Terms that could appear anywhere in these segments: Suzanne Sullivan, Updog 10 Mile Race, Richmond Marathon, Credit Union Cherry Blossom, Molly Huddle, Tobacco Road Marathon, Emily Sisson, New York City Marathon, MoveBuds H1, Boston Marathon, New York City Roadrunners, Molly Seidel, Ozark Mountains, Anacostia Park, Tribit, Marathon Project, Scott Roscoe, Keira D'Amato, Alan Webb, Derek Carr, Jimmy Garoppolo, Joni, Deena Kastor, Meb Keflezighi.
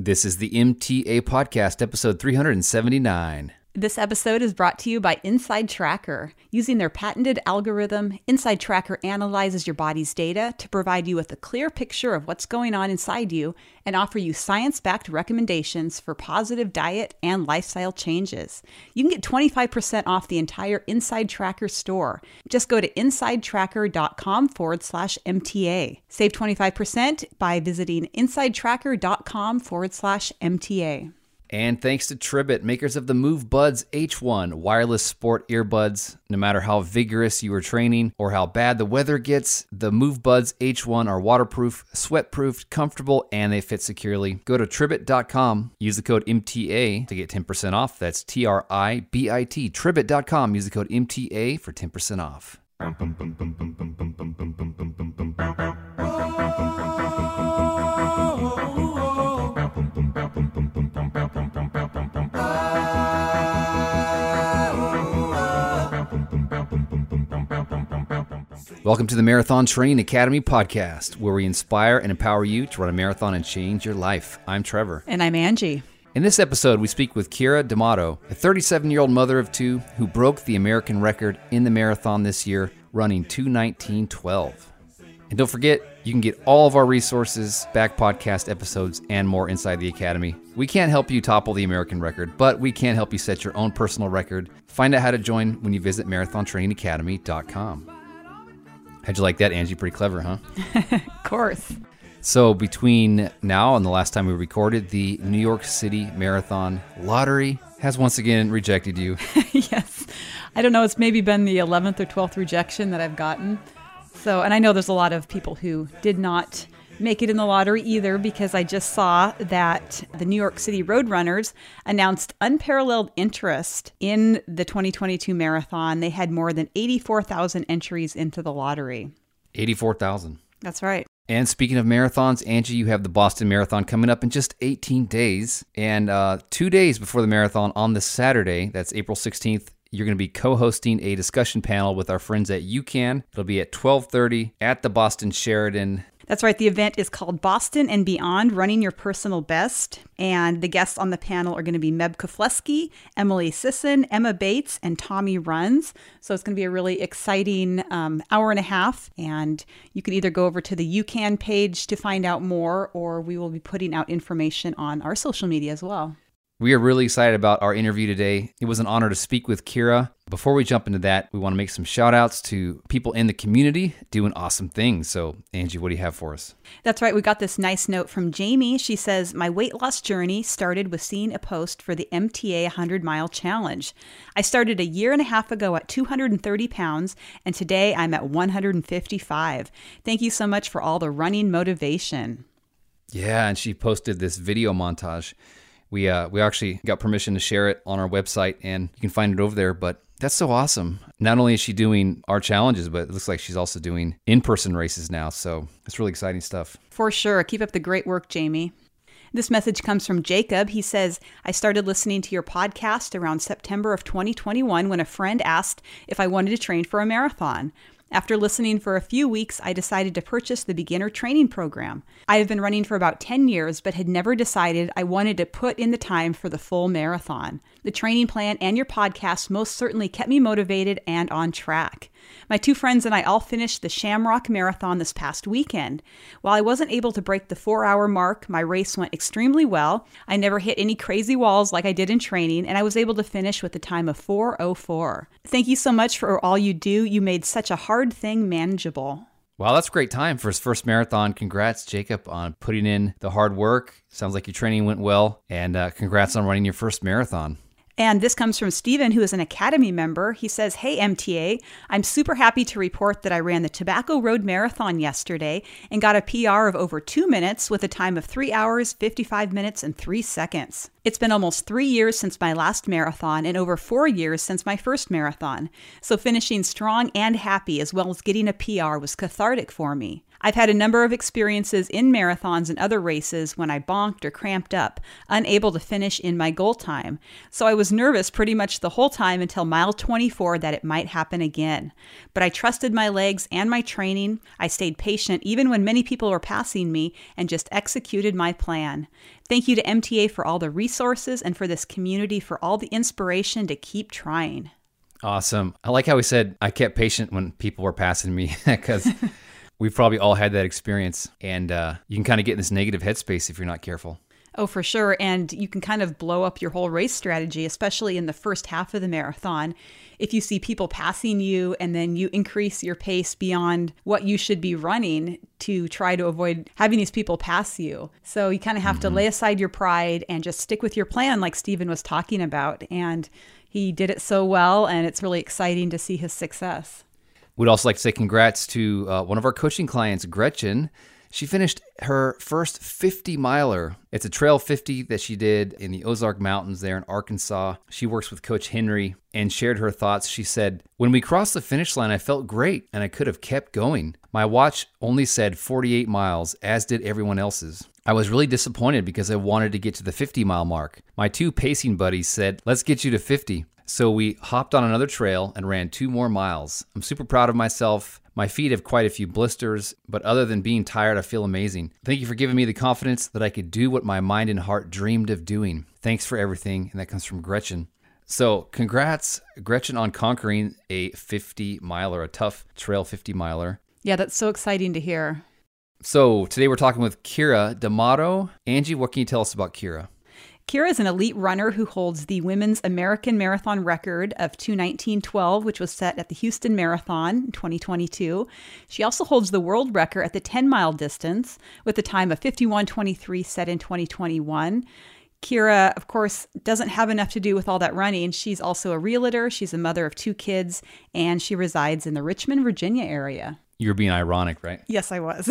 This is the MTA Podcast, episode 379. This episode is brought to you by Inside Tracker. Using their patented algorithm, Inside Tracker analyzes your body's data to provide you with a clear picture of what's going on inside you and offer you science-backed recommendations for positive diet and lifestyle changes. You can get 25% off the entire Inside Tracker store. Just go to insidetracker.com/MTA. Save 25% by visiting insidetracker.com/MTA. And thanks to Tribit, makers of the MoveBuds H1 wireless sport earbuds. No matter how vigorous you are training or how bad the weather gets, the MoveBuds H1 are waterproof, sweatproof, comfortable, and they fit securely. Go to Tribit.com. Use the code MTA to get 10% off. That's Tribit. Tribit.com. Use the code MTA for 10% off. Welcome to the Marathon Training Academy podcast, where we inspire and empower you to run a marathon and change your life. I'm Trevor. And I'm Angie. In this episode, we speak with Keira D'Amato, a 37-year-old mother of two who broke the American record in the marathon this year, running 2:19:12. And don't forget, you can get all of our resources, back podcast episodes, and more inside the Academy. We can't help you topple the American record, but we can help you set your own personal record. Find out how to join when you visit marathontrainingacademy.com. How'd you like that, Angie? Pretty clever, huh? Of course. So between now and the last time we recorded, the New York City Marathon lottery has once again rejected you. Yes. I don't know. It's maybe been the 11th or 12th rejection that I've gotten. So, and I know there's a lot of people who did not make it in the lottery either, because I just saw that the New York City Roadrunners announced unparalleled interest in the 2022 marathon. They had more than 84,000 entries into the lottery. 84,000. That's right. And speaking of marathons, Angie, you have the Boston Marathon coming up in just 18 days. And 2 days before the marathon, on this Saturday, that's April 16th, you're going to be co-hosting a discussion panel with our friends at UCAN. It'll be at 12:30 at the Boston Sheridan. That's right. The event is called Boston and Beyond, Running Your Personal Best. And the guests on the panel are going to be Meb Keflezighi, Emily Sisson, Emma Bates, and Tommie Runs. So it's going to be a really exciting hour and a half. And you can either go over to the UCAN page to find out more, or we will be putting out information on our social media as well. We are really excited about our interview today. It was an honor to speak with Keira. Before we jump into that, we want to make some shout outs to people in the community doing awesome things. So Angie, what do you have for us? That's right. We got this nice note from Jamie. She says, my weight loss journey started with seeing a post for the MTA 100 Mile Challenge. I started a year and a half ago at 230 pounds, and today I'm at 155. Thank you so much for all the running motivation. Yeah, and she posted this video montage. We actually got permission to share it on our website, and you can find it over there, but that's so awesome. Not only is she doing our challenges, but it looks like she's also doing in-person races now, so it's really exciting stuff. For sure. Keep up the great work, Jamie. This message comes from Jacob. He says, I started listening to your podcast around September of 2021 when a friend asked if I wanted to train for a marathon. After listening for a few weeks, I decided to purchase the beginner training program. I have been running for about 10 years, but had never decided I wanted to put in the time for the full marathon. The training plan and your podcast most certainly kept me motivated and on track. My two friends and I all finished the Shamrock Marathon this past weekend. While I wasn't able to break the 4-hour mark, my race went extremely well. I never hit any crazy walls like I did in training, and I was able to finish with a time of 4:04. Thank you so much for all you do. You made such a hard thing manageable. Wow, that's a great time for his first marathon. Congrats, Jacob, on putting in the hard work. Sounds like your training went well, and congrats on running your first marathon. And this comes from Steven, who is an Academy member. He says, hey, MTA, I'm super happy to report that I ran the Tobacco Road Marathon yesterday and got a PR of over 2 minutes with a time of 3 hours, 55 minutes, and 3 seconds. It's been almost 3 years since my last marathon and over 4 years since my first marathon. So finishing strong and happy, as well as getting a PR, was cathartic for me. I've had a number of experiences in marathons and other races when I bonked or cramped up, unable to finish in my goal time. So I was nervous pretty much the whole time until mile 24 that it might happen again. But I trusted my legs and my training. I stayed patient even when many people were passing me and just executed my plan. Thank you to MTA for all the resources and for this community for all the inspiration to keep trying. Awesome. I like how he said I kept patient when people were passing me because we've probably all had that experience, and you can kind of get in this negative headspace if you're not careful. Oh, for sure. And you can kind of blow up your whole race strategy, especially in the first half of the marathon. If you see people passing you and then you increase your pace beyond what you should be running to try to avoid having these people pass you. So you kind of have to lay aside your pride and just stick with your plan like Stephen was talking about. And he did it so well, and it's really exciting to see his success. We'd also like to say congrats to one of our coaching clients, Gretchen. She finished her first 50-miler. It's a trail 50 that she did in the Ozark Mountains there in Arkansas. She works with Coach Henry and shared her thoughts. She said, "When we crossed the finish line, I felt great and I could have kept going. My watch only said 48 miles, as did everyone else's. I was really disappointed because I wanted to get to the 50-mile mark. My two pacing buddies said, let's get you to 50. So we hopped on another trail and ran 2 more miles. I'm super proud of myself. My feet have quite a few blisters, but other than being tired, I feel amazing. Thank you for giving me the confidence that I could do what my mind and heart dreamed of doing. Thanks for everything." And that comes from Gretchen. So congrats, Gretchen, on conquering a 50-miler, a tough trail 50-miler. Yeah, that's so exciting to hear. So today we're talking with Keira D'Amato. Angie, what can you tell us about Keira? Keira is an elite runner who holds the women's American marathon record of 2:19:12, which was set at the Houston Marathon in 2022. She also holds the world record at the 10-mile distance with a time of 51:23 set in 2021. Keira, of course, doesn't have enough to do with all that running. She's also a realtor. She's a mother of 2 kids, and she resides in the Richmond, Virginia area. You're being ironic, right? Yes, I was.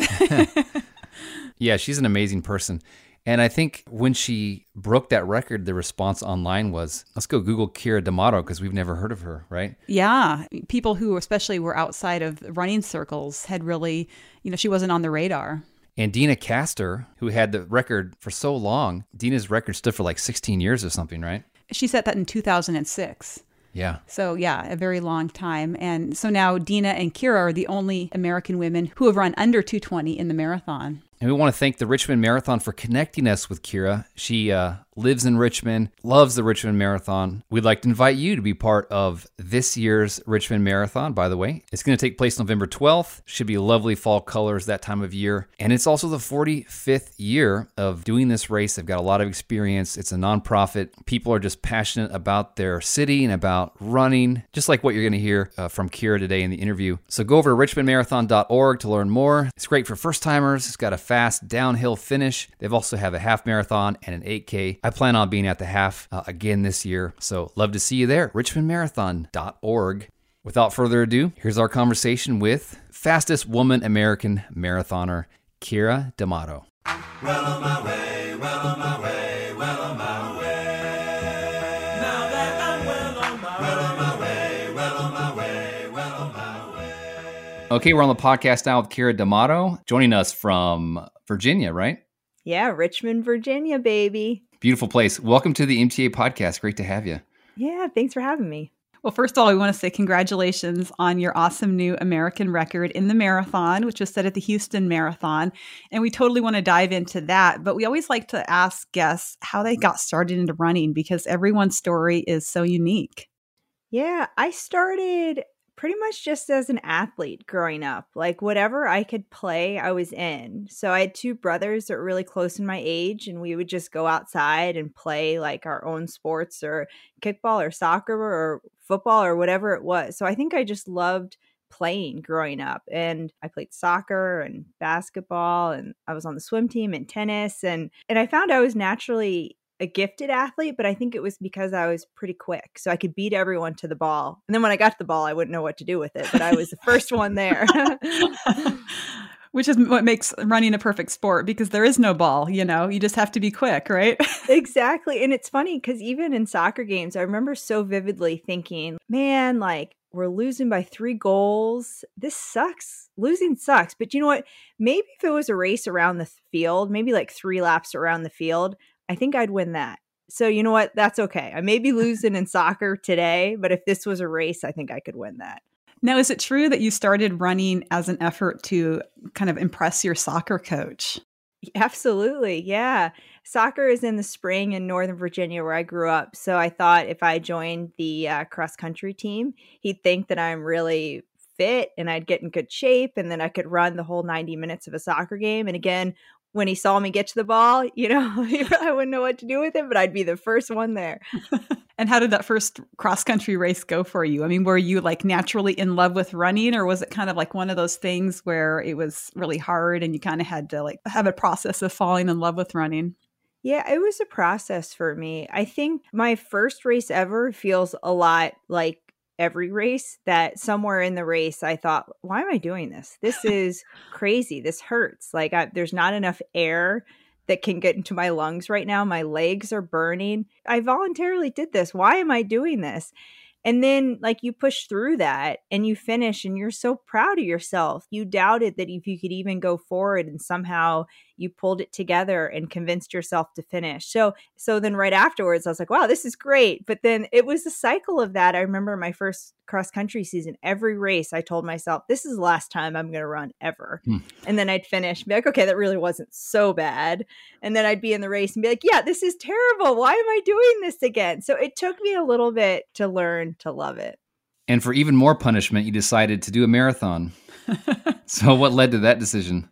Yeah, she's an amazing person. And I think when she broke that record, the response online was, let's go Google Keira D'Amato because we've never heard of her, right? Yeah. People who especially were outside of running circles had really, you know, she wasn't on the radar. And Deena Kastor, who had the record for so long, Deena's record stood for like 16 years or something, right? She set that in 2006. Yeah. So yeah, a very long time. And so now Deena and Keira are the only American women who have run under 2:20 in the marathon. And we want to thank the Richmond Marathon for connecting us with Keira. She lives in Richmond, loves the Richmond Marathon. We'd like to invite you to be part of this year's Richmond Marathon, by the way. It's going to take place November 12th. Should be lovely fall colors that time of year. And it's also the 45th year of doing this race. They've got a lot of experience. It's a nonprofit. People are just passionate about their city and about running, just like what you're going to hear from Keira today in the interview. So go over to richmondmarathon.org to learn more. It's great for first-timers. It's got a fast downhill finish. They've also have a half marathon and an 8K. I plan on being at the half again this year. So love to see you there. richmondmarathon.org. Without further ado, here's our conversation with fastest woman American marathoner, Keira D'Amato. Well on my way, well on my way, well on my way. Now that I'm well on my way. Well on my way, well on my way, well on my way. Okay, we're on the podcast now with Keira D'Amato, joining us from Virginia, right? Yeah, Richmond, Virginia, baby. Beautiful place. Welcome to the MTA podcast. Great to have you. Yeah, thanks for having me. Well, first of all, we want to say congratulations on your awesome new American record in the marathon, which was set at the Houston Marathon. And we totally want to dive into that. But we always like to ask guests how they got started into running because everyone's story is so unique. Yeah, I started pretty much just as an athlete growing up. Like whatever I could play, I was in. So I had 2 brothers that were really close in my age, and we would just go outside and play like our own sports or kickball or soccer or football or whatever it was. So I think I just loved playing growing up, and I played soccer and basketball, and I was on the swim team and tennis, and I found I was naturally a gifted athlete, but I think it was because I was pretty quick. So I could beat everyone to the ball. And then when I got to the ball, I wouldn't know what to do with it, but I was the first one there. Which is what makes running a perfect sport because there is no ball, you know, you just have to be quick, right? Exactly. And it's funny because even in soccer games, I remember so vividly thinking, man, like We're losing by 3 goals. This sucks. Losing sucks. But you know what? Maybe if it was a race around the field, maybe like 3 laps around the field, I think I'd win that. So you know what? That's okay. I may be losing in soccer today, but if this was a race, I think I could win that. Now, is it true that you started running as an effort to kind of impress your soccer coach? Absolutely. Yeah. Soccer is in the spring in Northern Virginia where I grew up. So I thought if I joined the cross country team, he'd think that I'm really fit and I'd get in good shape and then I could run the whole 90 minutes of a soccer game. And again, when he saw me get to the ball, you know, he probably wouldn't know what to do with it, but I'd be the first one there. And how did that first cross country race go for you? I mean, were you like naturally in love with running, or was it kind of like one of those things where it was really hard and you kind of had to like have a process of falling in love with running? Yeah, it was a process for me. I think my first race ever feels a lot like every race, that somewhere in the race, I thought, why am I doing this? This is crazy. This hurts. Like there's not enough air that can get into my lungs right now. My legs are burning. I voluntarily did this. Why am I doing this? And then like you push through that and you finish and you're so proud of yourself. You doubted that if you could even go forward, and somehow you pulled it together and convinced yourself to finish. So then right afterwards, I was like, wow, this is great. But then it was a cycle of that. I remember my first cross country season, every race, I told myself, this is the last time I'm going to run ever. And then I'd finish and be like, okay, that really wasn't so bad. And then I'd be in the race and be like, yeah, this is terrible. Why am I doing this again? So it took me a little bit to learn to love it. And for even more punishment, you decided to do a marathon. So what led to that decision?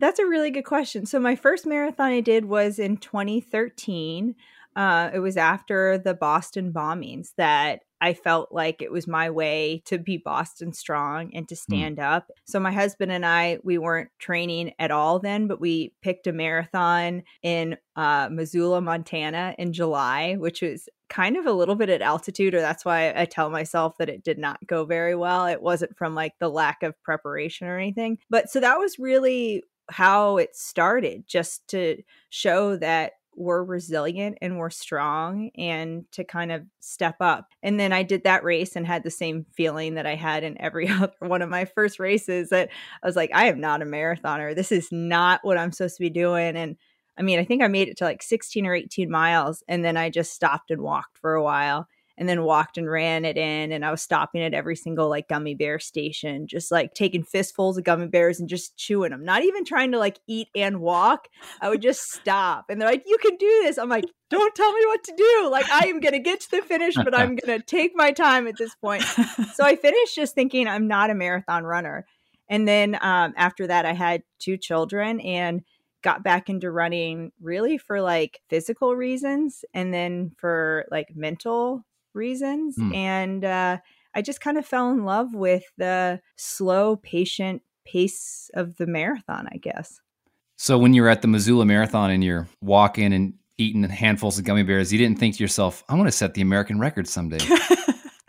That's a really good question. So my first marathon I did was in 2013. It was after the Boston bombings that I felt like it was my way to be Boston strong and to stand up. So my husband and I, we weren't training at all then, but we picked a marathon in Missoula, Montana in July, which was kind of a little bit at altitude, or that's why I tell myself that it did not go very well. It wasn't from like the lack of preparation or anything. But so that was really how it started, just to show that we're resilient and we're strong and to kind of step up. And then I did that race and had the same feeling that I had in every other one of my first races, that I was like, I am not a marathoner. This is not what I'm supposed to be doing. And I mean, I think I made it to like 16 or 18 miles. And then I just stopped and walked for a while, and then walked and ran it in. And I was stopping at every single like gummy bear station, just like taking fistfuls of gummy bears and just chewing them, not even trying to like eat and walk. I would just stop. And they're like, you can do this. I'm like, don't tell me what to do. Like, I am going to get to the finish, but I'm going to take my time at this point. So I finished just thinking I'm not a marathon runner. And then after that, I had 2 children and got back into running really for like physical reasons and then for like mental reasons. And I just kind of fell in love with the slow, patient pace of the marathon, I guess. So when you were at the Missoula Marathon and you're walking and eating handfuls of gummy bears, you didn't think to yourself, I want to set the American record someday.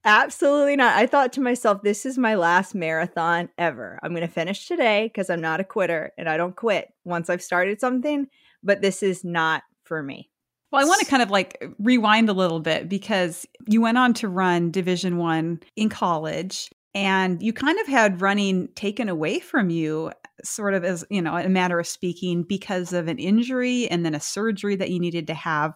Absolutely not. I thought to myself, this is my last marathon ever. I'm going to finish today because I'm not a quitter and I don't quit once I've started something, but this is not for me. Well, I want to kind of like rewind a little bit, because you went on to run Division I in college and you kind of had running taken away from you, sort of as, you know, a matter of speaking, because of an injury and then a surgery that you needed to have.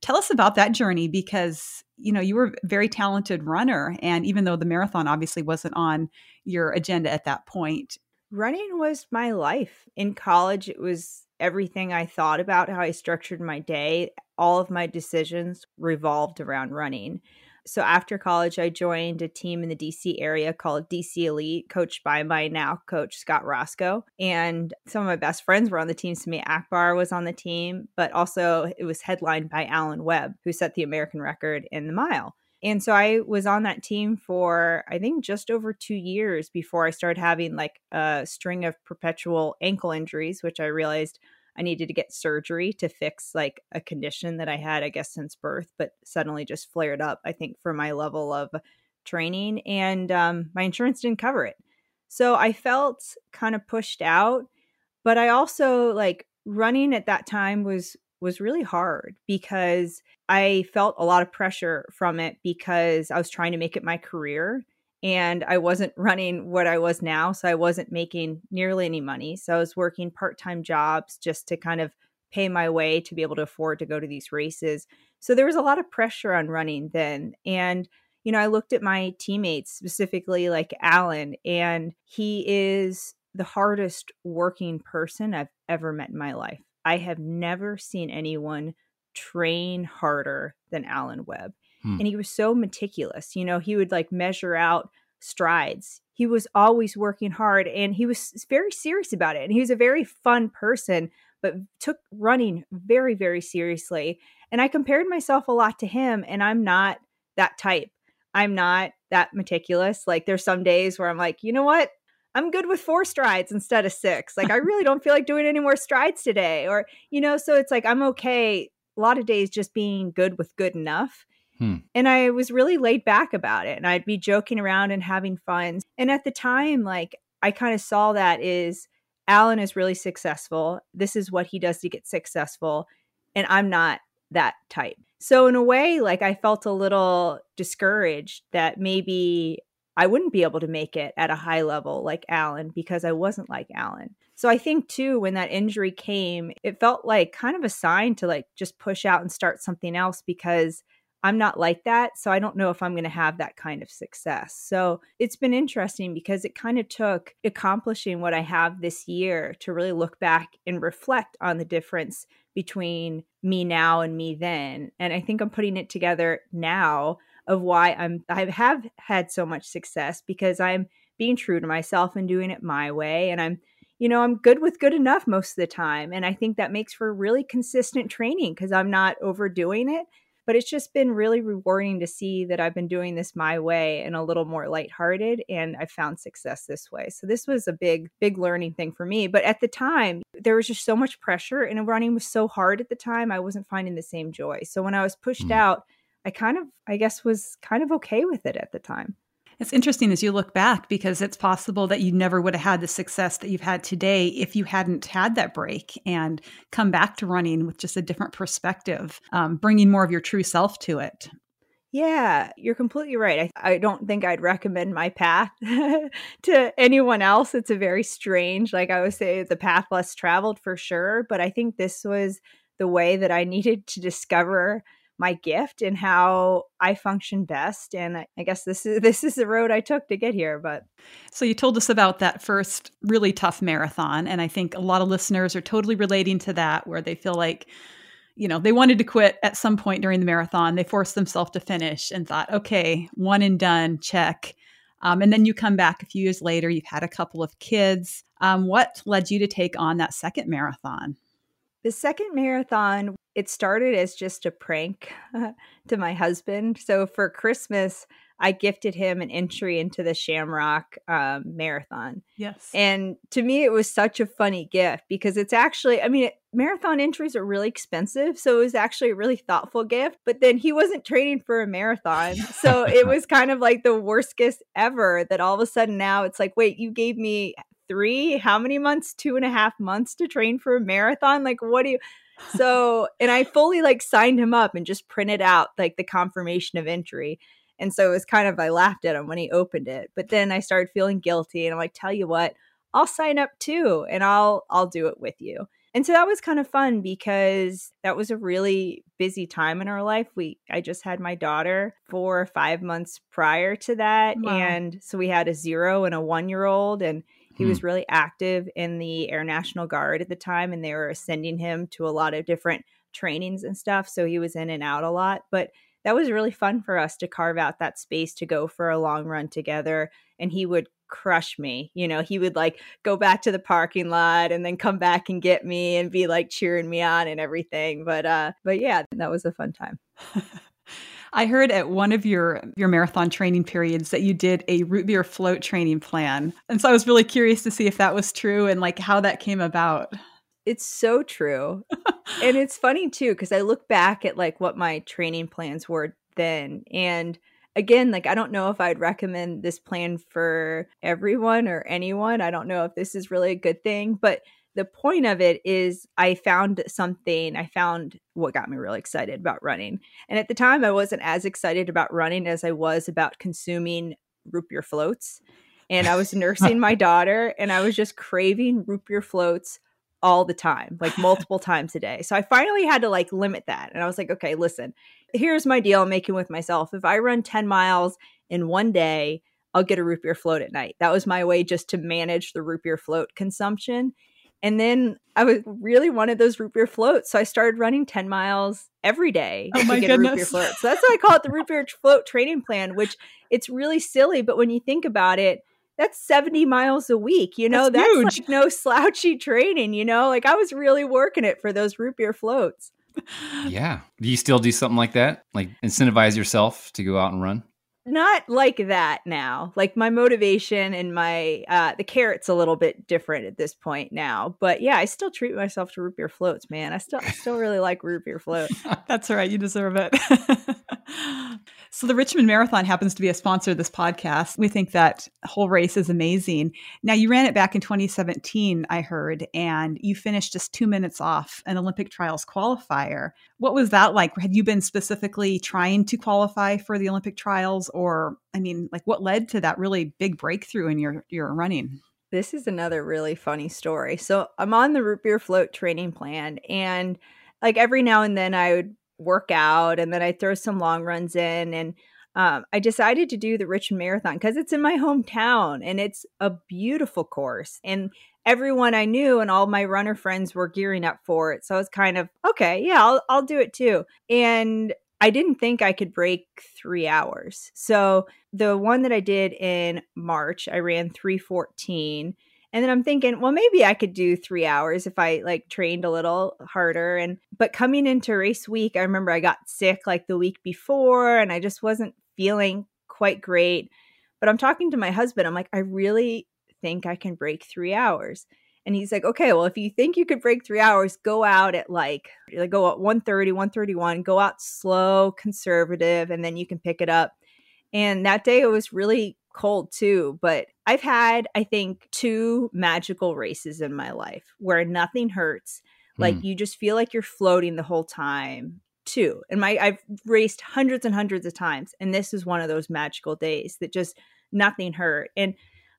Tell us about that journey, because, you know, you were a very talented runner. And even though the marathon obviously wasn't on your agenda at that point. Running was my life. In college, it was everything I thought about, how I structured my day. All of my decisions revolved around running. So after college, I joined a team in the DC area called DC Elite, coached by my now coach, Scott Roscoe. And some of my best friends were on the team. Samia Akbar was on the team, but also it was headlined by Alan Webb, who set the American record in the mile. And so I was on that team for, I think, just over 2 years before I started having like a string of perpetual ankle injuries, which I realized I needed to get surgery to fix like a condition that I had, I guess, since birth, but suddenly just flared up, I think, for my level of training. And my insurance didn't cover it. So I felt kind of pushed out. But I also, like, running at that time was really hard because I felt a lot of pressure from it, because I was trying to make it my career. and I wasn't running what I was now. So I wasn't making nearly any money. So I was working part-time jobs just to kind of pay my way to be able to afford to go to these races. So there was a lot of pressure on running then. And, you know, I looked at my teammates, specifically like Alan, and he is the hardest working person I've ever met in my life. I have never seen anyone train harder than Alan Webb. And he was so meticulous. You know, he would like measure out strides. He was always working hard and he was very serious about it. And he was a very fun person, but took running very, very seriously. And I compared myself a lot to him, and I'm not that type. I'm not that meticulous. Like there's some days where I'm like, you know what? I'm good with 4 strides instead of 6. Like I really don't feel like doing any more strides today. Or, you know, so it's like, I'm okay. A lot of days just being good with good enough. And I was really laid back about it, and I'd be joking around and having fun. And at the time, like I kind of saw that is Alan is really successful. This is what he does to get successful. And I'm not that type. So in a way, like I felt a little discouraged that maybe I wouldn't be able to make it at a high level like Alan, because I wasn't like Alan. So I think too, when that injury came, it felt like kind of a sign to like just push out and start something else, because I'm not like that. So I don't know if I'm going to have that kind of success. So it's been interesting because it kind of took accomplishing what I have this year to really look back and reflect on the difference between me now and me then. And I think I'm putting it together now of why I have had so much success, because I'm being true to myself and doing it my way. And I'm, you know, I'm good with good enough most of the time. And I think that makes for really consistent training because I'm not overdoing it. But it's just been really rewarding to see that I've been doing this my way and a little more lighthearted, and I found success this way. So this was a big, big learning thing for me. But at the time, there was just so much pressure, and running was so hard at the time, I wasn't finding the same joy. So when I was pushed out, I guess was kind of okay with it at the time. It's interesting as you look back, because it's possible that you never would have had the success that you've had today if you hadn't had that break and come back to running with just a different perspective, bringing more of your true self to it. Yeah, you're completely right. I don't think I'd recommend my path to anyone else. It's a very strange, like I would say, the path less traveled for sure. But I think this was the way that I needed to discover my gift and how I function best. And I guess this is the road I took to get here. But so you told us about that first really tough marathon. And I think a lot of listeners are totally relating to that, where they feel like, you know, they wanted to quit at some point during the marathon. They forced themselves to finish and thought, okay, one and done, check. And then you come back a few years later, you've had a couple of kids. What led you to take on that second marathon? The second marathon, it started as just a prank to my husband. So for Christmas, I gifted him an entry into the Shamrock Marathon. Yes. And to me, it was such a funny gift because it's actually, I mean, marathon entries are really expensive. So it was actually a really thoughtful gift. But then he wasn't training for a marathon. So it was kind of like the worst gift ever that all of a sudden now it's like, wait, you gave me 2.5 months to train for a marathon? Like, what do you... So, and I fully like signed him up and just printed out like the confirmation of entry. And so it was kind of, I laughed at him when he opened it, but then I started feeling guilty and I'm like, tell you what, I'll sign up too. And I'll do it with you. And so that was kind of fun because that was a really busy time in our life. I just had my daughter 4 or 5 months prior to that. Wow. And so we had a 0- and a 1-year-old, and he was really active in the Air National Guard at the time, and they were sending him to a lot of different trainings and stuff. So he was in and out a lot. But that was really fun for us to carve out that space to go for a long run together. And he would crush me. You know, he would like go back to the parking lot and then come back and get me and be like cheering me on and everything. But yeah, that was a fun time. I heard at one of your marathon training periods that you did a root beer float training plan. And so I was really curious to see if that was true and like how that came about. It's so true. And it's funny too, because I look back at like what my training plans were then. And again, like, I don't know if I'd recommend this plan for everyone or anyone. I don't know if this is really a good thing, but the point of it is I found what got me really excited about running. And at the time, I wasn't as excited about running as I was about consuming root beer floats. And I was nursing my daughter, and I was just craving root beer floats all the time, like multiple times a day. So I finally had to like limit that. And I was like, okay, listen, here's my deal I'm making with myself. If I run 10 miles in one day, I'll get a root beer float at night. That was my way just to manage the root beer float consumption. And then I was really wanted those root beer floats. So I started running 10 miles every day to get a root beer float. So that's why I call it the root beer float training plan, which it's really silly. But when you think about it, that's 70 miles a week. You know, that's like no slouchy training, you know, like I was really working it for those root beer floats. Yeah. Do you still do something like that? Like incentivize yourself to go out and run? Not like that now. Like my motivation and my, the carrot's a little bit different at this point now, but yeah, I still treat myself to root beer floats, man. I still really like root beer float. That's all right. You deserve it. So the Richmond Marathon happens to be a sponsor of this podcast. We think that whole race is amazing. Now, you ran it back in 2017, I heard, and you finished just 2 minutes off an Olympic trials qualifier. What was that like? Had you been specifically trying to qualify for the Olympic trials? Or, I mean, like what led to that really big breakthrough in your running? This is another really funny story. So I'm on the root beer float training plan, and like every now and then I would work out and then I throw some long runs in. And I decided to do the Richmond Marathon because it's in my hometown and it's a beautiful course. And everyone I knew and all my runner friends were gearing up for it. So I was kind of, okay, yeah, I'll do it too. And I didn't think I could break 3 hours. So the one that I did in March, I ran 3:14. And then I'm thinking, well, maybe I could do 3 hours if I like trained a little harder. But coming into race week, I remember I got sick like the week before and I just wasn't feeling quite great. But I'm talking to my husband. I'm like, I really think I can break 3 hours. And he's like, okay, well, if you think you could break 3 hours, go out at go at 1:30, 1:31, go out slow, conservative, and then you can pick it up. And that day it was really cold too, but I've had, I think, two magical races in my life where nothing hurts. Like you just feel like you're floating the whole time too. And I've raced hundreds and hundreds of times. And this is one of those magical days that just nothing hurt. And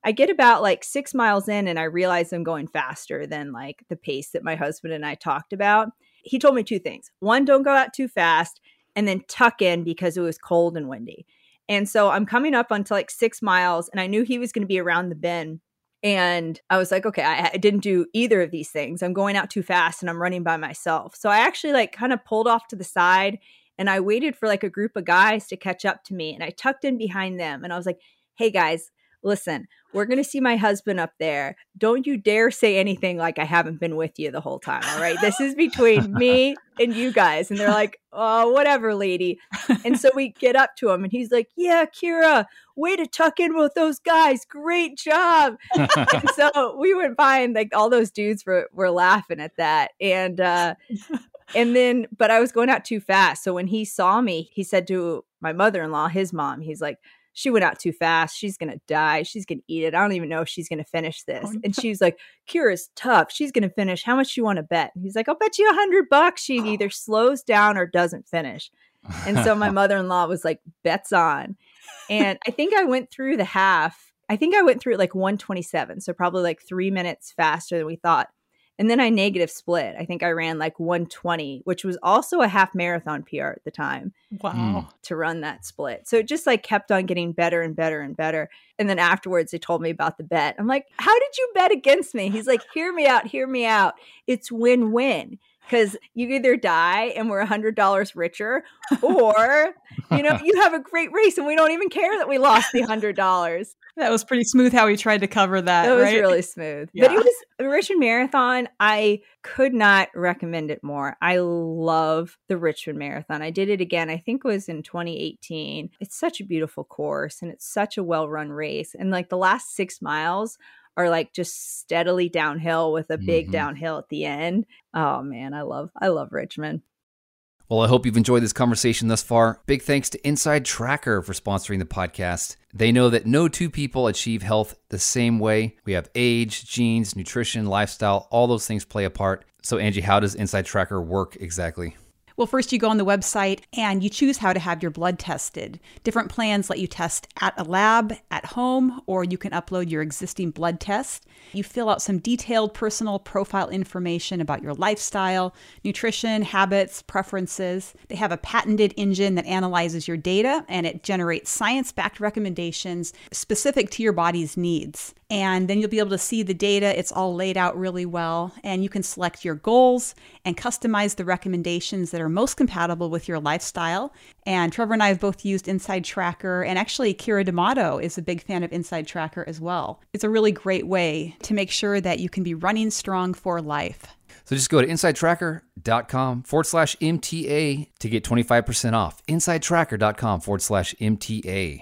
I get about like 6 miles in and I realize I'm going faster than like the pace that my husband and I talked about. He told me two things. One, don't go out too fast, and then tuck in because it was cold and windy. And so I'm coming up onto like 6 miles and I knew he was going to be around the bend. And I was like, okay, I didn't do either of these things. I'm going out too fast and I'm running by myself. So I actually like kind of pulled off to the side and I waited for like a group of guys to catch up to me. And I tucked in behind them and I was like, hey guys, listen, we're going to see my husband up there. Don't you dare say anything like I haven't been with you the whole time. All right. This is between me and you guys. And they're like, oh, whatever, lady. And so we get up to him and he's like, yeah, Keira, way to tuck in with those guys. Great job. And so we went by and like all those dudes were laughing at that. And then I was going out too fast. So when he saw me, he said to my mother-in-law, his mom, he's like, she went out too fast. She's going to die. She's going to eat it. I don't even know if she's going to finish this. Oh, no. And she's like, Keira's tough. She's going to finish. How much you want to bet? And he's like, I'll bet you $100. She either slows down or doesn't finish. And so my mother-in-law was like, bets on. And I think I went through the half. I think I went through like 1:27. So probably like 3 minutes faster than we thought. And then I negative split. I think I ran like 1:20, which was also a half marathon PR at the time. Wow. To run that split. So it just like kept on getting better and better and better. And then afterwards, they told me about the bet. I'm like, how did you bet against me? He's like, hear me out, hear me out. It's win-win. Because you either die and we're $100 richer, or, you know, you have a great race and we don't even care that we lost the $100. That was pretty smooth how he tried to cover that. That was really smooth. Yeah. But it was the Richmond Marathon. I could not recommend it more. I love the Richmond Marathon. I did it again. I think it was in 2018. It's such a beautiful course and it's such a well-run race. And like the last 6 miles are like just steadily downhill with a big downhill at the end. Oh man, I love Richmond. Well, I hope you've enjoyed this conversation thus far. Big thanks to Inside Tracker for sponsoring the podcast. They know that no two people achieve health the same way. We have age, genes, nutrition, lifestyle, all those things play a part. So Angie, how does Inside Tracker work exactly? Well, first you go on the website and you choose how to have your blood tested. Different plans let you test at a lab, at home, or you can upload your existing blood test. You fill out some detailed personal profile information about your lifestyle, nutrition, habits, preferences. They have a patented engine that analyzes your data and it generates science-backed recommendations specific to your body's needs. And then you'll be able to see the data. It's all laid out really well. And you can select your goals and customize the recommendations that are most compatible with your lifestyle. And Trevor and I have both used Inside Tracker. And actually, Keira D'Amato is a big fan of Inside Tracker as well. It's a really great way to make sure that you can be running strong for life. So just go to insidetracker.com/MTA to get 25% off. Insidetracker.com/MTA.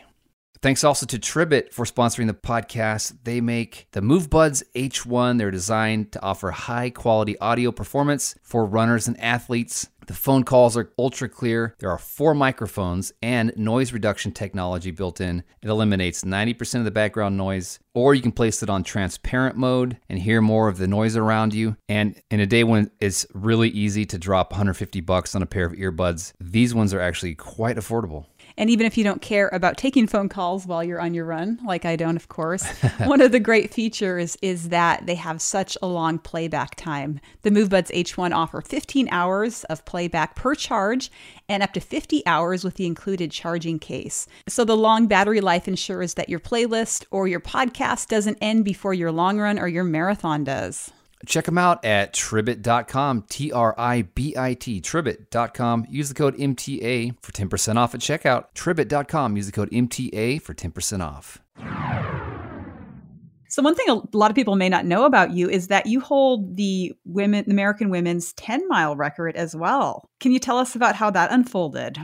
Thanks also to Tribit for sponsoring the podcast. They make the MoveBuds H1. They're designed to offer high-quality audio performance for runners and athletes. The phone calls are ultra clear. There are 4 microphones and noise reduction technology built in. It eliminates 90% of the background noise, or you can place it on transparent mode and hear more of the noise around you. And in a day when it's really easy to drop $150 on a pair of earbuds, these ones are actually quite affordable. And even if you don't care about taking phone calls while you're on your run, like I don't, of course, one of the great features is that they have such a long playback time. The MoveBuds H1 offer 15 hours of playback per charge and up to 50 hours with the included charging case. So the long battery life ensures that your playlist or your podcast doesn't end before your long run or your marathon does. Check them out at Tribit.com, Tribit, Tribit.com. Use the code MTA for 10% off at checkout. Tribit.com, use the code MTA for 10% off. So one thing a lot of people may not know about you is that you hold the American women's 10-mile record as well. Can you tell us about how that unfolded?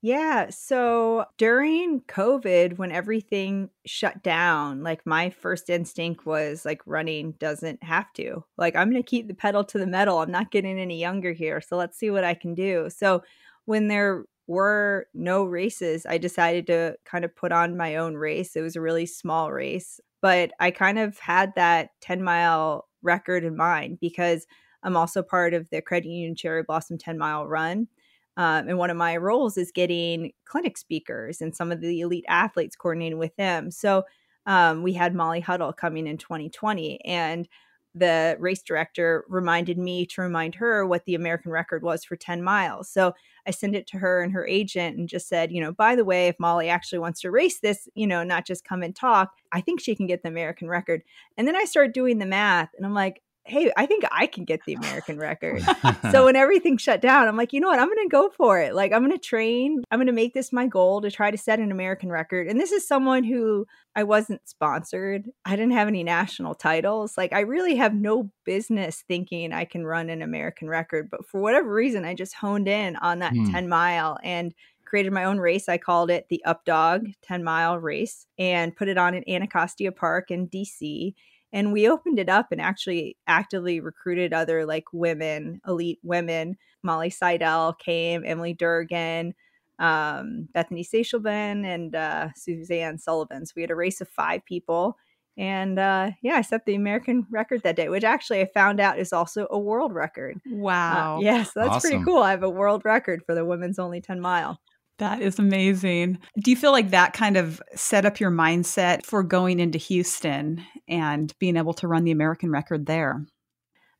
Yeah. So during COVID, when everything shut down, like my first instinct was like running doesn't have to. Like I'm going to keep the pedal to the metal. I'm not getting any younger here. So let's see what I can do. So when there were no races, I decided to kind of put on my own race. It was a really small race, but I kind of had that 10-mile record in mind because I'm also part of the Credit Union Cherry Blossom 10-mile run. And one of my roles is getting clinic speakers and some of the elite athletes, coordinating with them. So we had Molly Huddle coming in 2020, and the race director reminded me to remind her what the American record was for 10 miles. So I sent it to her and her agent and just said, you know, by the way, if Molly actually wants to race this, you know, not just come and talk, I think she can get the American record. And then I started doing the math and I'm like, hey, I think I can get the American record. So when everything shut down, I'm like, you know what? I'm going to go for it. Like, I'm going to train. I'm going to make this my goal to try to set an American record. And this is someone who I wasn't sponsored. I didn't have any national titles. Like, I really have no business thinking I can run an American record. But for whatever reason, I just honed in on that 10 mile and created my own race. I called it the Updog 10 Mile Race and put it on in Anacostia Park in DC. And we opened it up and actually actively recruited other like women, elite women. Molly Seidel came, Emily Durgan, Bethany Sachelben, and Suzanne Sullivan. So we had a race of 5 people. And yeah, I set the American record that day, which actually I found out is also a world record. Wow. Yeah, so that's awesome. Pretty cool. I have a world record for the women's only 10 mile. That is amazing. Do you feel like that kind of set up your mindset for going into Houston and being able to run the American record there?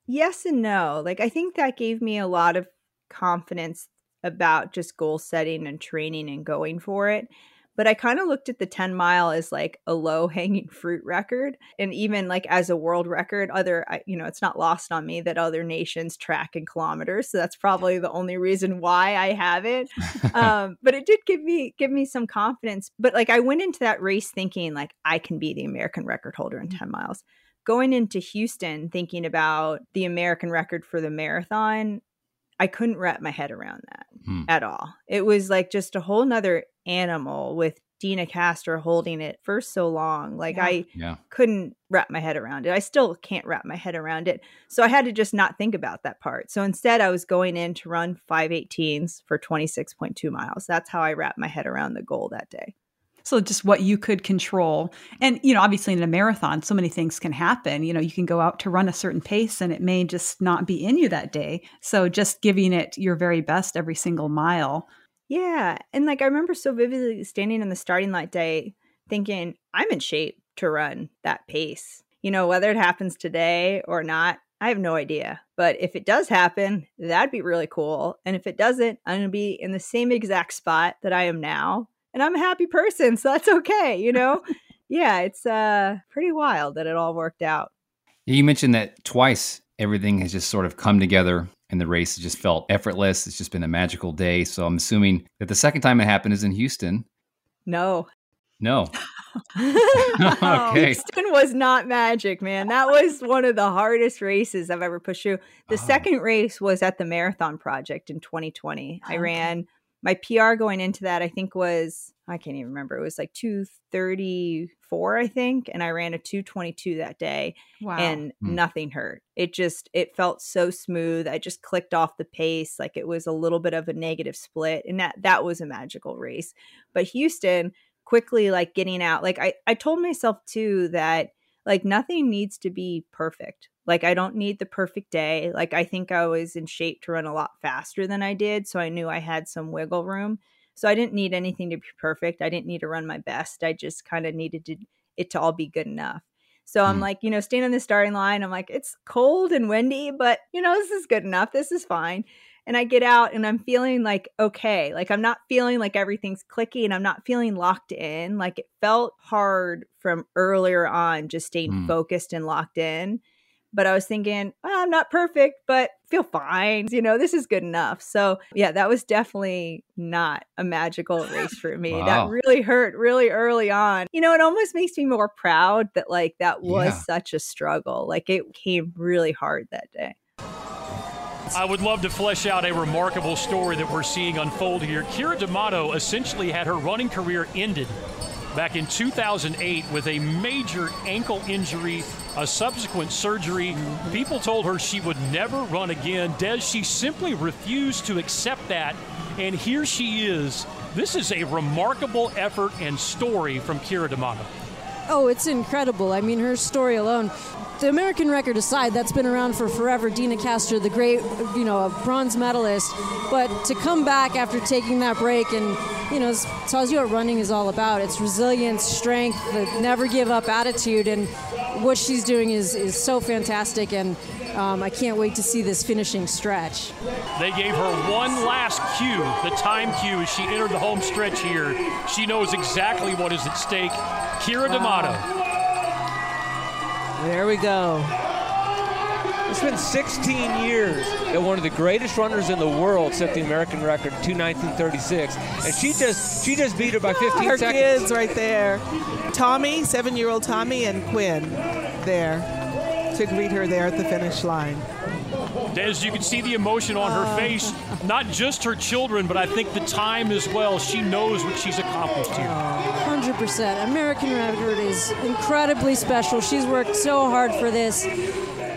Yes and no. Like, I think that gave me a lot of confidence about just goal setting and training and going for it. But I kind of looked at the 10 mile as like a low hanging fruit record. And even like as a world record, it's not lost on me that other nations track in kilometers. So that's probably the only reason why I have it. But it did give me some confidence. But like I went into that race thinking like I can be the American record holder in 10 miles. Going into Houston thinking about the American record for the marathon, I couldn't wrap my head around that at all. It was like just a whole nother animal with Deena Kastor holding it for so long. Like I couldn't wrap my head around it. I still can't wrap my head around it. So I had to just not think about that part. So instead I was going in to run 5:18s for 26.2 miles. That's how I wrapped my head around the goal that day. So just what you could control. And, you know, obviously in a marathon, so many things can happen. You know, you can go out to run a certain pace and it may just not be in you that day. So just giving it your very best every single mile. Yeah. And like, I remember so vividly standing in the starting line day thinking, I'm in shape to run that pace. You know, whether it happens today or not, I have no idea. But if it does happen, that'd be really cool. And if it doesn't, I'm going to be in the same exact spot that I am now. And I'm a happy person, so that's okay, you know? Yeah, it's pretty wild that it all worked out. You mentioned that twice everything has just sort of come together and the race has just felt effortless. It's just been a magical day. So I'm assuming that the second time it happened is in Houston. No. Okay. Houston was not magic, man. That was one of the hardest races I've ever pushed through. The second race was at the Marathon Project in 2020. Okay. I ran... my PR going into that, I think was, I can't even remember. It was like 2:34, I think. And I ran a 2:22 that day. Wow. And nothing hurt. It felt so smooth. I just clicked off the pace. Like it was a little bit of a negative split. And that was a magical race. But Houston quickly, like getting out, like I told myself too, that like nothing needs to be perfect. Like, I don't need the perfect day. Like, I think I was in shape to run a lot faster than I did. So I knew I had some wiggle room. So I didn't need anything to be perfect. I didn't need to run my best. I just kind of needed it to all be good enough. So I'm like, you know, standing on the starting line, I'm like, it's cold and windy, but, you know, this is good enough. This is fine. And I get out and I'm feeling like, okay, like I'm not feeling like everything's clicky and I'm not feeling locked in. Like it felt hard from earlier on, just staying focused and locked in. But I was thinking, oh, I'm not perfect, but feel fine. You know, this is good enough. So yeah, that was definitely not a magical race for me. Wow. That really hurt really early on. You know, it almost makes me more proud that like that was such a struggle. Like it came really hard that day. I would love to flesh out a remarkable story that we're seeing unfold here. Keira D'Amato essentially had her running career ended back in 2008 with a major ankle injury, a subsequent surgery. People told her she would never run again. Des, she simply refused to accept that, and here she is. This is a remarkable effort and story from Keira D'Amato. Oh, it's incredible. I mean, her story alone, the American record aside, that's been around for forever. Deena Kastor, the great, you know, bronze medalist. But to come back after taking that break and, you know, tells you what running is all about. It's resilience, strength, the never give up attitude. And what she's doing is so fantastic. And I can't wait to see this finishing stretch. They gave her one last cue, the time cue, as she entered the home stretch here. She knows exactly what is at stake. Keira D'Amato. There we go. It's been 16 years and one of the greatest runners in the world set the American record, 2:19:36, and she just beat her by 15 seconds. Her kids right there, Tommie, 7-year-old Tommie, and Quinn there to greet her there at the finish line. Des, you can see the emotion on her face, not just her children, but I think the time as well. She knows what she's accomplished here. 100%. American record is incredibly special. She's worked so hard for this.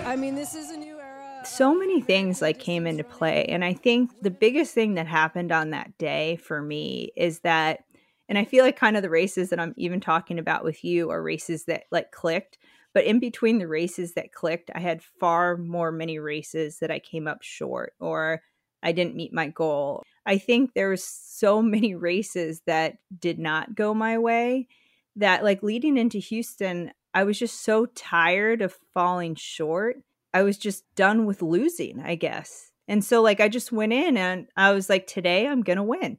I mean, this is a new era. So many things like came into play. And I think the biggest thing that happened on that day for me is that, and I feel like kind of the races that I'm even talking about with you are races that like clicked. But in between the races that clicked, I had far more many races that I came up short or I didn't meet my goal. I think there was so many races that did not go my way that like leading into Houston, I was just so tired of falling short. I was just done with losing, I guess. And so like I just went in and I was like, today I'm going to win.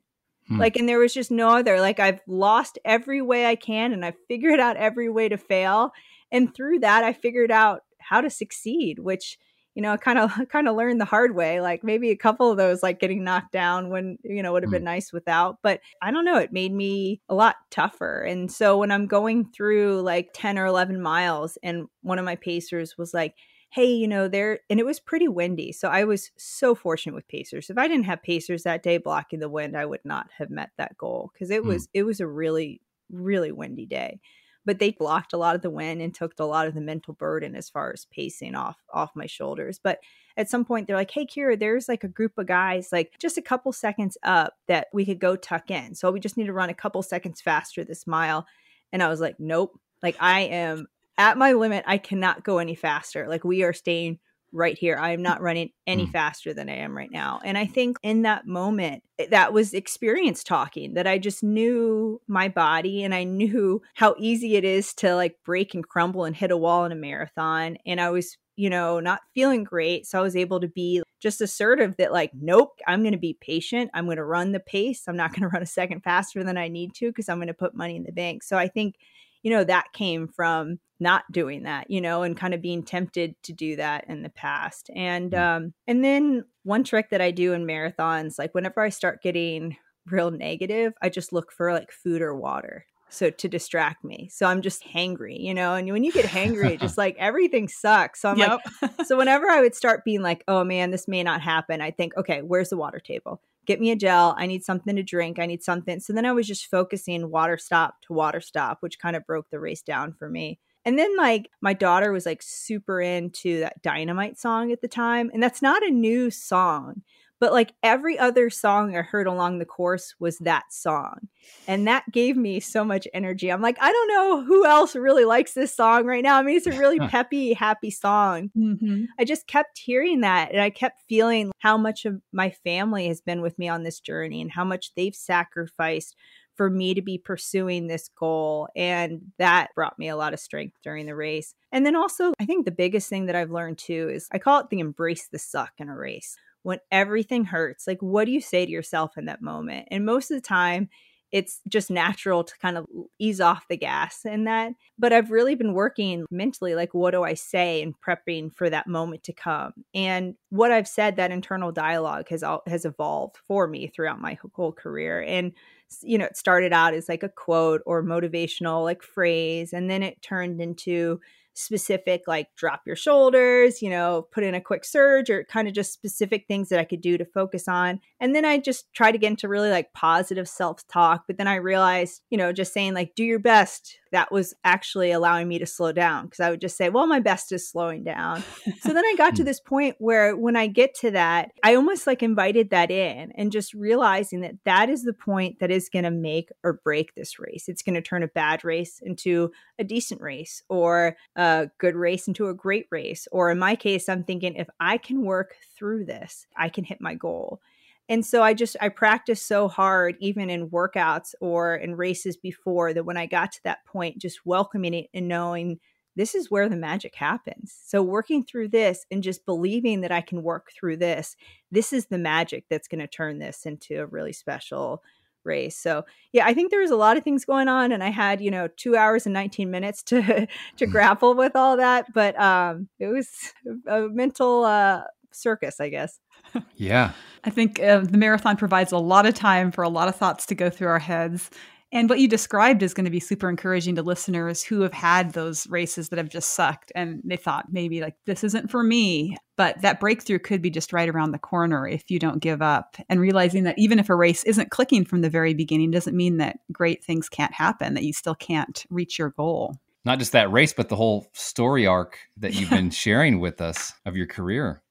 Like, and there was just no other, like I've lost every way I can and I've figured out every way to fail. And through that, I figured out how to succeed, which, you know, I kind of learned the hard way, like maybe a couple of those, like getting knocked down when, you know, would have been nice without. But I don't know, it made me a lot tougher. And so when I'm going through like 10 or 11 miles and one of my pacers was like, hey, you know, there, and it was pretty windy. So I was so fortunate with pacers. If I didn't have pacers that day blocking the wind, I would not have met that goal because it was a really, really windy day. but they blocked a lot of the wind and took a lot of the mental burden as far as pacing off my shoulders. But at some point they're like, hey, Keira, there's like a group of guys, like just a couple seconds up that we could go tuck in. So we just need to run a couple seconds faster this mile. And I was like, nope, like I am at my limit. I cannot go any faster. Like we are staying right here. I am not running any faster than I am right now. And I think in that moment, that was experience talking, that I just knew my body and I knew how easy it is to like break and crumble and hit a wall in a marathon. And I was, you know, not feeling great. So I was able to be just assertive that like, nope, I'm going to be patient. I'm going to run the pace. I'm not going to run a second faster than I need to because I'm going to put money in the bank. So I think, you know, that came from not doing that, you know, and kind of being tempted to do that in the past. And then one trick that I do in marathons, like whenever I start getting real negative, I just look for like food or water. So to distract me. So I'm just hangry, you know, and when you get hangry, just like everything sucks. So I'm like, so whenever I would start being like, oh man, this may not happen, I think, okay, where's the water table? Get me a gel. I need something to drink. I need something. So then I was just focusing water stop to water stop, which kind of broke the race down for me. And then like my daughter was like super into that Dynamite song at the time. And that's not a new song, but like every other song I heard along the course was that song. And that gave me so much energy. I'm like, I don't know who else really likes this song right now. I mean, it's a really peppy, happy song. Mm-hmm. I just kept hearing that. And I kept feeling how much of my family has been with me on this journey and how much they've sacrificed for me to be pursuing this goal. And that brought me a lot of strength during the race. And then also, I think the biggest thing that I've learned too is I call it the embrace the suck in a race. When everything hurts, like what do you say to yourself in that moment? And most of the time, it's just natural to kind of ease off the gas in that. But I've really been working mentally, like what do I say and prepping for that moment to come? And what I've said, that internal dialogue has evolved for me throughout my whole career. And, you know, it started out as like a quote or motivational like phrase, and then it turned into specific, like drop your shoulders, you know, put in a quick surge, or kind of just specific things that I could do to focus on. And then I just tried to get into really like positive self-talk. But then I realized, you know, just saying like, do your best, that was actually allowing me to slow down, because I would just say, well, my best is slowing down. So then I got to this point where when I get to that, I almost like invited that in and just realizing that that is the point that is going to make or break this race. It's going to turn a bad race into a decent race, or a good race into a great race. Or in my case, I'm thinking, if I can work through this, I can hit my goal. And so I practiced so hard, even in workouts or in races before, that when I got to that point, just welcoming it and knowing this is where the magic happens. So working through this and just believing that I can work through this, this is the magic that's going to turn this into a really special race. So yeah, I think there was a lot of things going on, and I had, you know, 2 hours and 19 minutes to grapple with all that, but it was a mental circus, I guess. Yeah. I think the marathon provides a lot of time for a lot of thoughts to go through our heads. And what you described is going to be super encouraging to listeners who have had those races that have just sucked and they thought maybe like, this isn't for me. But that breakthrough could be just right around the corner if you don't give up. And realizing that even if a race isn't clicking from the very beginning, doesn't mean that great things can't happen, that you still can't reach your goal. Not just that race, but the whole story arc that you've been sharing with us of your career.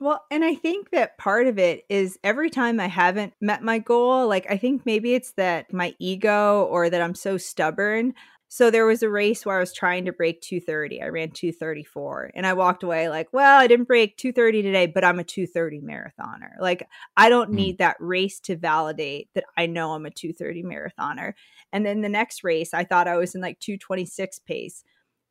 Well, and I think that part of it is every time I haven't met my goal, like I think maybe it's that my ego or that I'm so stubborn. So there was a race where I was trying to break 2:30. I ran 2:34 and I walked away like, well, I didn't break 2:30 today, but I'm a 2:30 marathoner. Like I don't need that race to validate that I know I'm a 2:30 marathoner. And then the next race, I thought I was in like 2:26 pace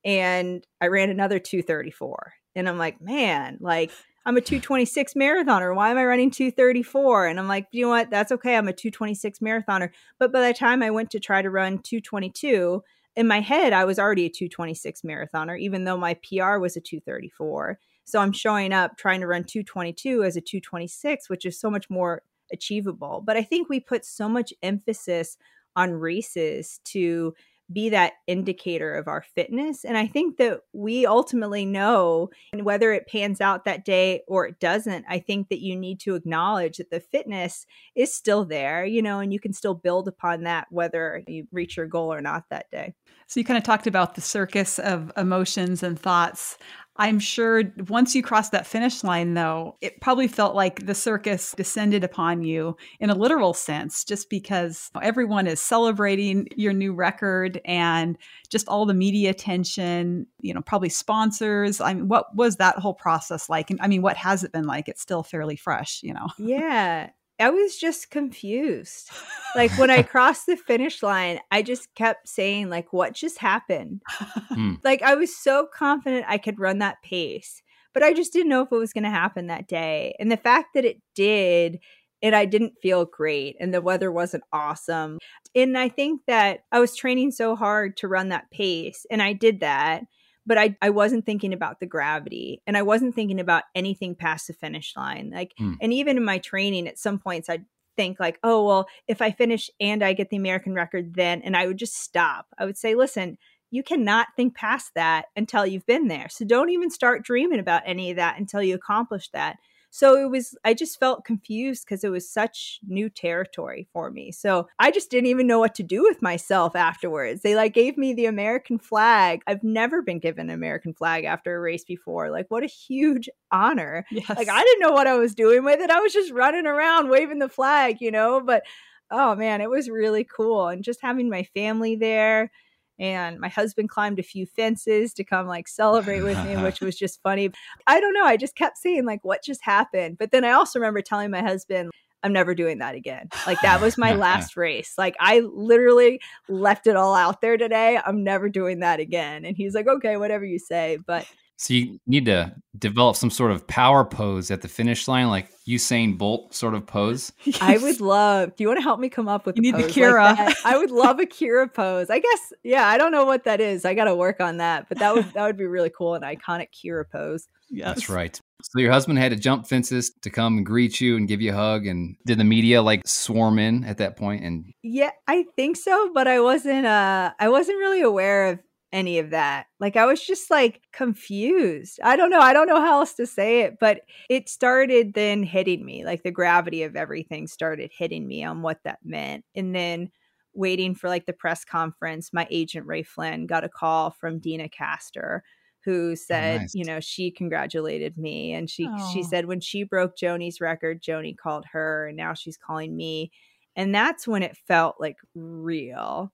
and I ran another 2:34. And I'm like, man, like I'm a 2:26 marathoner. Why am I running 2:34? And I'm like, you know what? That's okay. I'm a 2:26 marathoner. But by the time I went to try to run 2:22, in my head, I was already a 2:26 marathoner, even though my PR was a 2:34. So I'm showing up trying to run 2:22 as a 2:26, which is so much more achievable. But I think we put so much emphasis on races to be that indicator of our fitness. And I think that we ultimately know, and whether it pans out that day or it doesn't, I think that you need to acknowledge that the fitness is still there, you know, and you can still build upon that whether you reach your goal or not that day. So you kind of talked about the circus of emotions and thoughts. I'm sure once you crossed that finish line, though, it probably felt like the circus descended upon you in a literal sense, just because everyone is celebrating your new record and just all the media attention, you know, probably sponsors. I mean, what was that whole process like? And I mean, what has it been like? It's still fairly fresh, you know? Yeah. I was just confused. Like when I crossed the finish line, I just kept saying like, what just happened? Like I was so confident I could run that pace, but I just didn't know if it was going to happen that day. And the fact that it did, and I didn't feel great and the weather wasn't awesome. And I think that I was training so hard to run that pace and I did that. But I wasn't thinking about the gravity and I wasn't thinking about anything past the finish line. Like, and even in my training, at some points I'd think like, oh, well, if I finish and I get the American record then, and I would just stop. I would say, listen, you cannot think past that until you've been there. So don't even start dreaming about any of that until you accomplish that. So it was, I just felt confused because it was such new territory for me. So I just didn't even know what to do with myself afterwards. They like gave me the American flag. I've never been given an American flag after a race before. Like what a huge honor. Yes. Like I didn't know what I was doing with it. I was just running around waving the flag, you know, but oh man, it was really cool. And just having my family there. And my husband climbed a few fences to come like celebrate with me, which was just funny. I don't know. I just kept saying like, what just happened? But then I also remember telling my husband, I'm never doing that again. Like that was my last race. Like I literally left it all out there today. I'm never doing that again. And he's like, okay, whatever you say. But so you need to develop some sort of power pose at the finish line, like Usain Bolt sort of pose. Yes. I would love, do you want to help me come up with a pose? You need the Keira. Like I would love a Keira pose. I guess, yeah, I don't know what that is. I got to work on that, but that would be really cool, an iconic Keira pose. Yes. That's right. So your husband had to jump fences to come and greet you and give you a hug, and did the media like swarm in at that point? And yeah, I think so, but I wasn't really aware of any of that. Like I was just like confused. I don't know how else to say it, but it started then hitting me. Like the gravity of everything started hitting me on what that meant. And then waiting for like the press conference, my agent Ray Flynn got a call from Deena Kastor, who said, nice. You know, she congratulated me and she said when she broke Joni's record, Joni called her and now she's calling me. And that's when it felt like real.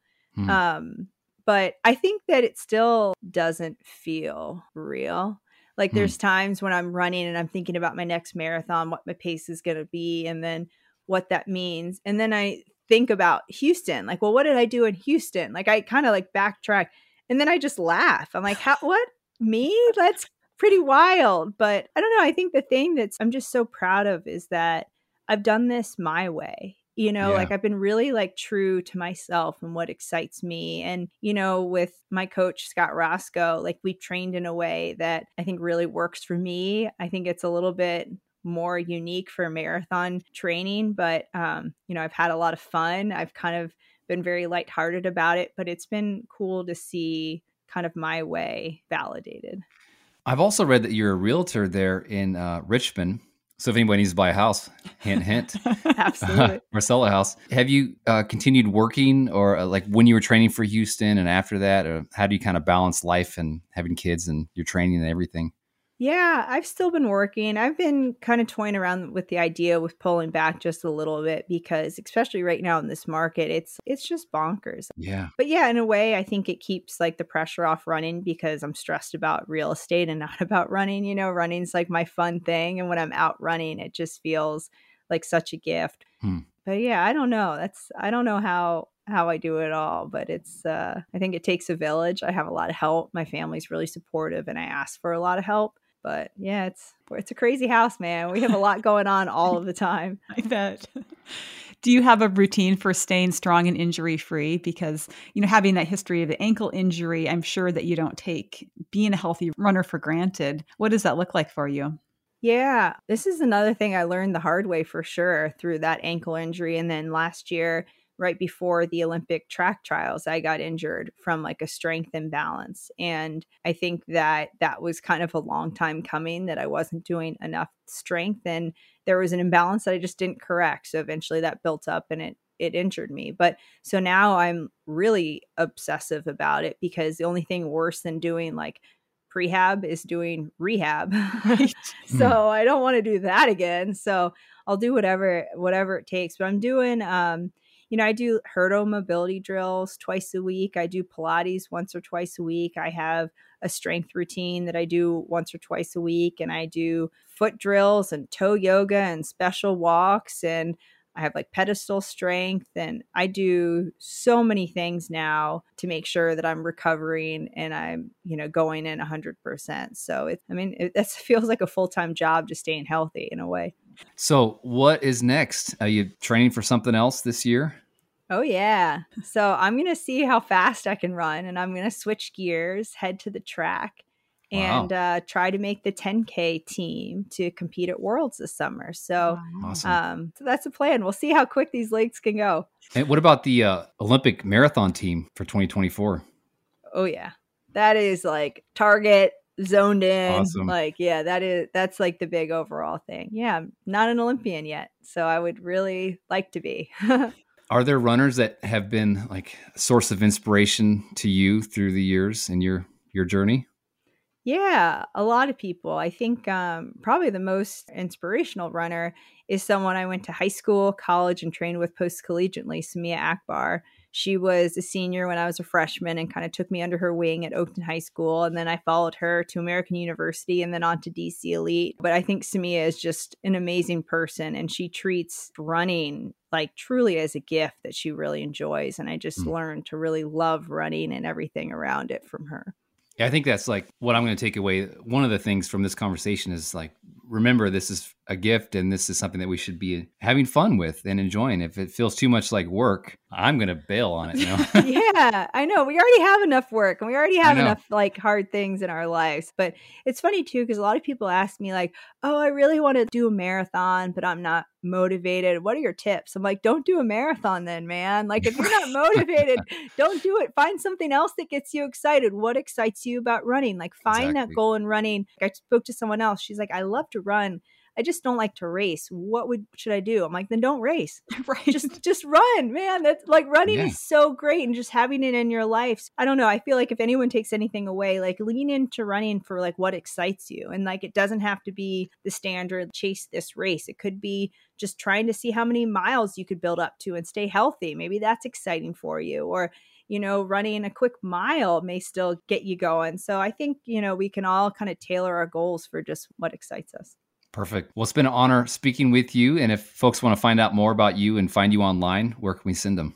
But I think that it still doesn't feel real. Like there's times when I'm running and I'm thinking about my next marathon, what my pace is going to be, and then what that means. And then I think about Houston, like, well, what did I do in Houston? Like I kind of like backtrack and then I just laugh. I'm like, what? Me? That's pretty wild. But I don't know. I think the thing that I'm just so proud of is that I've done this my way. You know, like I've been really like true to myself and what excites me. And, you know, with my coach, Scott Roscoe, like we trained in a way that I think really works for me. I think it's a little bit more unique for marathon training, but, you know, I've had a lot of fun. I've kind of been very lighthearted about it, but it's been cool to see kind of my way validated. I've also read that you're a realtor there in Richmond. So if anybody needs to buy a house, hint, hint, absolutely, or sell a house, have you continued working or like when you were training for Houston and after that, or how do you kind of balance life and having kids and your training and everything? Yeah, I've still been working. I've been kind of toying around with the idea with pulling back just a little bit because especially right now in this market, it's just bonkers. Yeah. But yeah, in a way, I think it keeps like the pressure off running because I'm stressed about real estate and not about running. You know, running's like my fun thing. And when I'm out running, it just feels like such a gift. But yeah, I don't know. I don't know how I do it all, but it's, I think it takes a village. I have a lot of help. My family's really supportive and I ask for a lot of help. But yeah, it's a crazy house, man. We have a lot going on all of the time. I bet. Do you have a routine for staying strong and injury free? Because, you know, having that history of the ankle injury, I'm sure that you don't take being a healthy runner for granted. What does that look like for you? Yeah, this is another thing I learned the hard way for sure through that ankle injury. And then last year, right before the Olympic track trials, I got injured from like a strength imbalance. And I think that that was kind of a long time coming, that I wasn't doing enough strength. And there was an imbalance that I just didn't correct. So eventually that built up and it injured me. But so now I'm really obsessive about it, because the only thing worse than doing like prehab is doing rehab. So I don't want to do that again. So I'll do whatever it takes. But I'm doing, I do hurdle mobility drills twice a week. I do Pilates once or twice a week. I have a strength routine that I do once or twice a week. And I do foot drills and toe yoga and special walks. And I have like pedestal strength, and I do so many things now to make sure that I'm recovering and I'm, going in 100%. So it feels like a full-time job, just staying healthy in a way. So what is next? Are you training for something else this year? Oh yeah. So I'm going to see how fast I can run, and I'm going to switch gears, head to the track. Wow. And try to make the 10K team to compete at Worlds this summer. So, awesome. So that's the plan. We'll see how quick these legs can go. And what about the Olympic marathon team for 2024? Oh, yeah. That is like target, zoned in. Awesome. Like, yeah, that's like the big overall thing. Yeah, I'm not an Olympian yet, so I would really like to be. Are there runners that have been like a source of inspiration to you through the years in your journey? Yeah, a lot of people. I think probably the most inspirational runner is someone I went to high school, college, and trained with post-collegiately, Samia Akbar. She was a senior when I was a freshman and kind of took me under her wing at Oakton High School. And then I followed her to American University and then on to DC Elite. But I think Samia is just an amazing person, and she treats running like truly as a gift that she really enjoys. And I just learned to really love running and everything around it from her. Yeah, I think that's like what I'm going to take away. One of the things from this conversation is like, remember, this is a gift, and this is something that we should be having fun with and enjoying. If it feels too much like work, I'm going to bail on it now. Yeah, I know. We already have enough work, and we already have enough like hard things in our lives. But it's funny too, because a lot of people ask me like, oh, I really want to do a marathon, but I'm not motivated. What are your tips? I'm like, don't do a marathon then, man. Like, if you're not motivated, don't do it. Find something else that gets you excited. What excites you about running? Like, find that goal in running. I spoke to someone else. She's like, I love to run, I just don't like to race. What should I do? I'm like, then don't race. Right? Just run, man. That's like running is so great, and just having it in your life. So, I don't know. I feel like if anyone takes anything away, like lean into running for like what excites you, and like it doesn't have to be the standard chase this race. It could be just trying to see how many miles you could build up to and stay healthy. Maybe that's exciting for you, or running a quick mile may still get you going. So I think we can all kind of tailor our goals for just what excites us. Perfect. Well, it's been an honor speaking with you. And if folks want to find out more about you and find you online, where can we send them?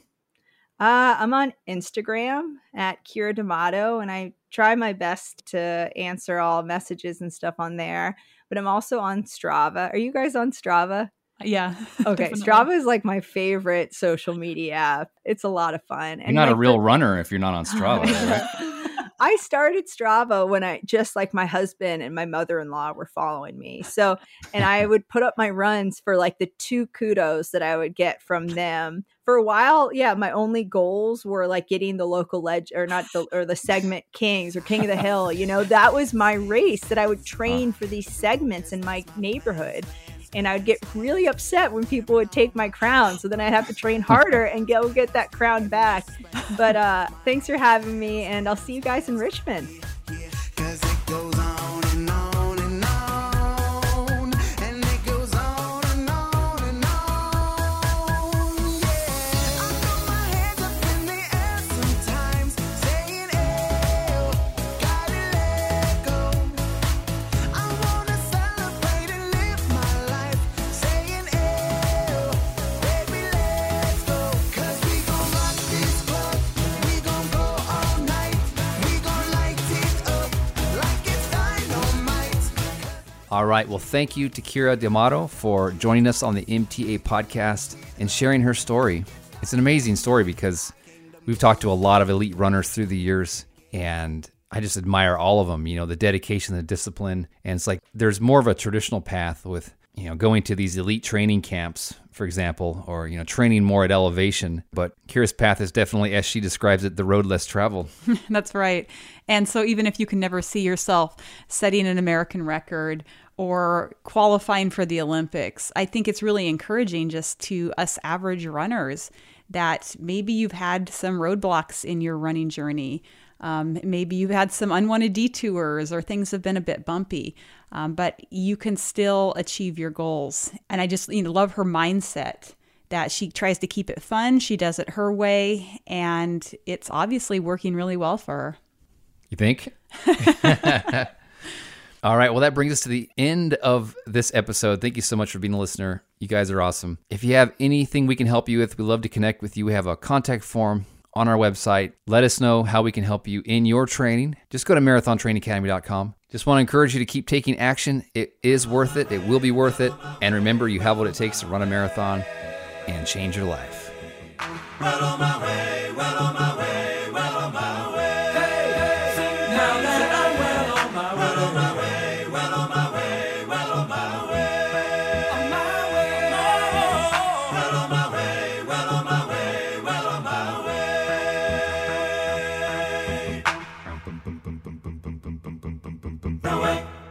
I'm on Instagram at Keira D'Amato, and I try my best to answer all messages and stuff on there. But I'm also on Strava. Are you guys on Strava? Yeah. Okay. Definitely. Strava is like my favorite social media app. It's a lot of fun. You're not a real runner if you're not on Strava, right? I started Strava when I just like my husband and my mother-in-law were following me. So, and I would put up my runs for like the 2 kudos that I would get from them. For a while, yeah, my only goals were like getting the local legend or the segment kings or king of the hill. That was my race that I would train for these segments in my neighborhood. And I would get really upset when people would take my crown. So then I'd have to train harder and go get that crown back. But thanks for having me, and I'll see you guys in Richmond. All right. Well, thank you to Keira D'Amato for joining us on the MTA podcast and sharing her story. It's an amazing story, because we've talked to a lot of elite runners through the years, and I just admire all of them, the dedication, the discipline. And it's like, there's more of a traditional path with going to these elite training camps, for example, or, training more at elevation. But Keira's path is definitely, as she describes it, the road less traveled. That's right. And so even if you can never see yourself setting an American record or qualifying for the Olympics, I think it's really encouraging just to us average runners that maybe you've had some roadblocks in your running journey. Maybe you've had some unwanted detours or things have been a bit bumpy, but you can still achieve your goals. And I just love her mindset that she tries to keep it fun. She does it her way, and it's obviously working really well for her. You think? All right. Well, that brings us to the end of this episode. Thank you so much for being a listener. You guys are awesome. If you have anything we can help you with, we love to connect with you. We have a contact form on our website. Let us know how we can help you in your training. Just go to marathontrainingacademy.com. Just want to encourage you to keep taking action. It is worth it. It will be worth it. And remember, you have what it takes to run a marathon and change your life. Right on my way, right on my way. No way.